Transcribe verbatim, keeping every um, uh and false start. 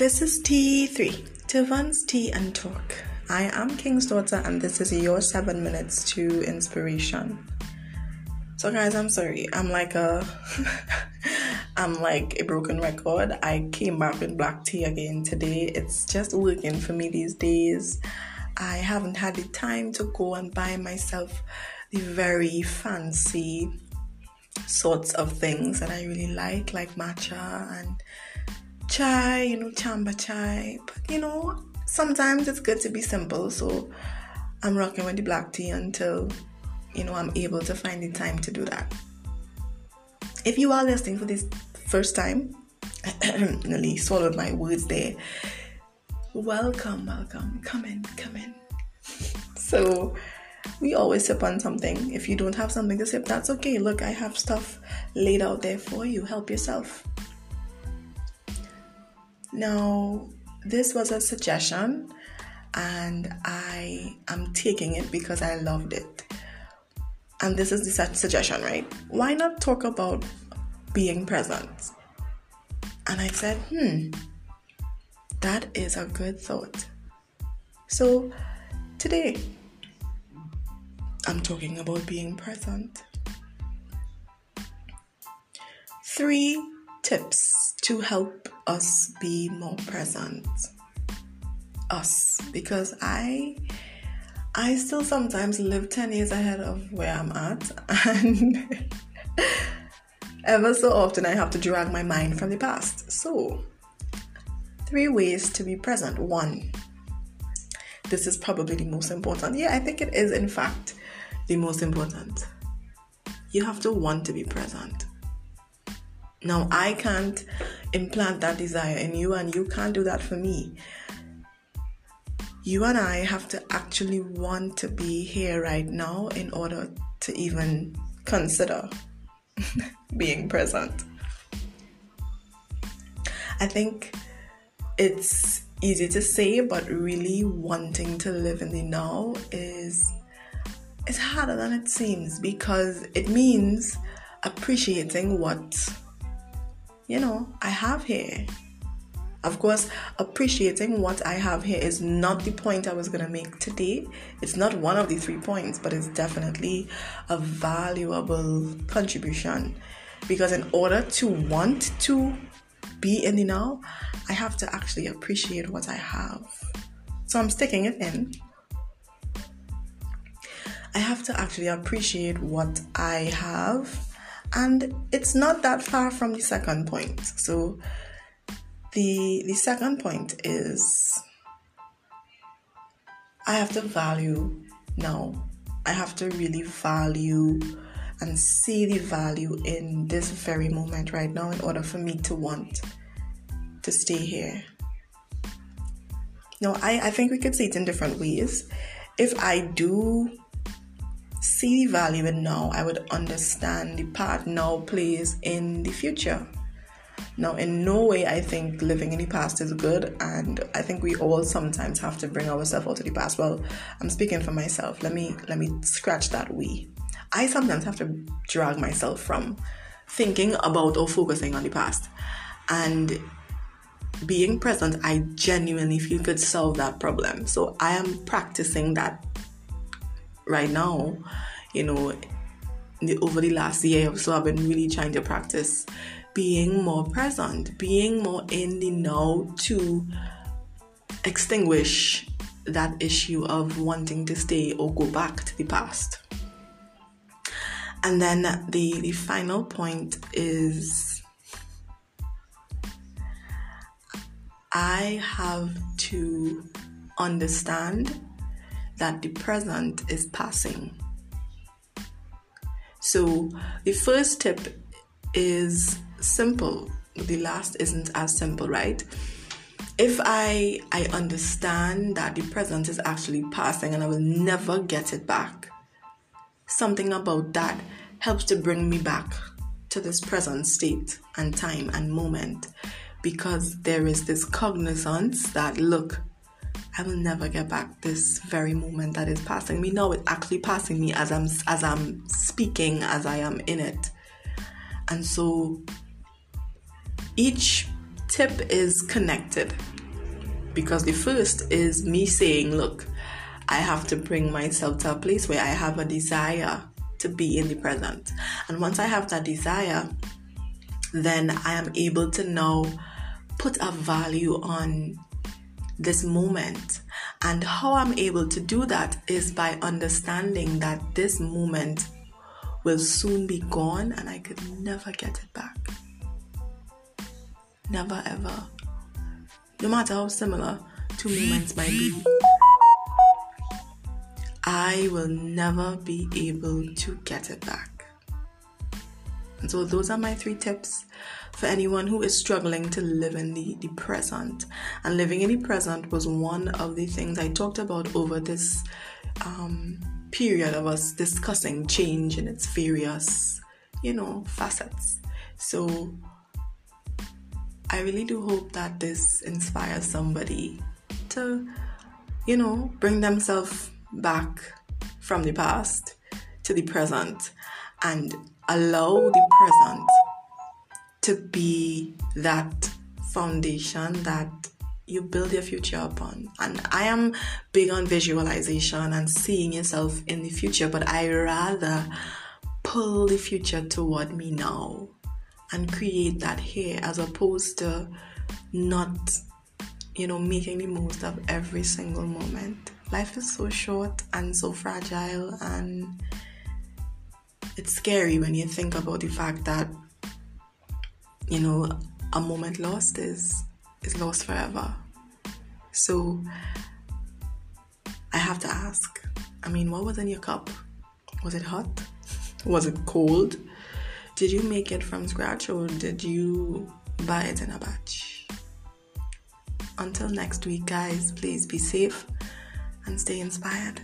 This is T three, Tivans Tea and Talk. I am King's Daughter and this is your seven minutes to inspiration. So guys, I'm sorry. I'm like a I'm like a broken record. I came back with black tea again today. It's just working for me these days. I haven't had the time to go and buy myself the very fancy sorts of things that I really like, like matcha and chai, you know, chamba chai. But, you know, sometimes it's good to be simple. So I'm rocking with the black tea until, you know, I'm able to find the time to do that. If you are listening for this first time, nearly swallowed my words there. Welcome, welcome. Come in, come in. So we always sip on something. If you don't have something to sip, that's okay. Look, I have stuff laid out there for you. Help yourself. Now, this was a suggestion and I am taking it because I loved it. And this is the suggestion, right? Why not talk about being present? And I said, hmm, that is a good thought. So today, I'm talking about being present. Three tips to help us be more present. Us, because I I still sometimes live ten years ahead of where I'm at, and ever so often I have to drag my mind from the past. So, three ways to be present. One, this is probably the most important. Yeah, I think it is, in fact, the most important. You have to want to be present. Now, I can't implant that desire in you, and you can't do that for me. You and I have to actually want to be here right now in order to even consider being present. I think it's easy to say, but really wanting to live in the now is it's harder than it seems, because it means appreciating what, you know, I have here. Of course, appreciating what I have here is not the point I was going to make today. It's not one of the three points, but it's definitely a valuable contribution. Because in order to want to be in the now, I have to actually appreciate what I have. So I'm sticking it in. I have to actually appreciate what I have. And it's not that far from the second point. So the the second point is I have to value now. I have to really value and see the value in this very moment right now in order for me to want to stay here. Now, I, I think we could see it in different ways. If I do see the value in now, I would understand the part now plays in the future. Now, in no way I think living in the past is good, and I think we all sometimes have to bring ourselves out to the past. Well, I'm speaking for myself. Let me let me scratch that we. I sometimes have to drag myself from thinking about or focusing on the past. And being present, I genuinely feel could solve that problem. So I am practicing that right now, you know, the, over the last year or so, I've been really trying to practice being more present, being more in the now to extinguish that issue of wanting to stay or go back to the past. And then the, the final point is I have to understand that the present is passing. So the first tip is simple. The last isn't as simple, right? If I I understand that the present is actually passing and I will never get it back, something about that helps to bring me back to this present state and time and moment, because there is this cognizance that, look, I will never get back this very moment that is passing me. No, it's actually passing me as I'm as I'm speaking, as I am in it. And so each tip is connected. because the first is me saying, look, I have to bring myself to a place where I have a desire to be in the present. And once I have that desire, then I am able to now put a value on this moment. And how I'm able to do that is by understanding that this moment will soon be gone and I could never get it back. Never ever. No matter how similar two moments might be, I will never be able to get it back. And so those are my three tips for anyone who is struggling to live in the, the present. And living in the present was one of the things I talked about over this um, period of us discussing change in its various, you know, facets. So I really do hope that this inspires somebody to, you know, bring themselves back from the past to the present and allow the present to be that foundation that you build your future upon. And I am big on visualization and seeing yourself in the future, but I rather pull the future toward me now and create that here, as opposed to not, you know, making the most of every single moment. Life is so short and so fragile, and it's scary when you think about the fact that, you know, a moment lost is is lost forever. So I have to ask, I mean, what was in your cup? Was it hot? Was it cold? Did you make it from scratch, or did you buy it in a batch? Until next week, guys, please be safe and stay inspired.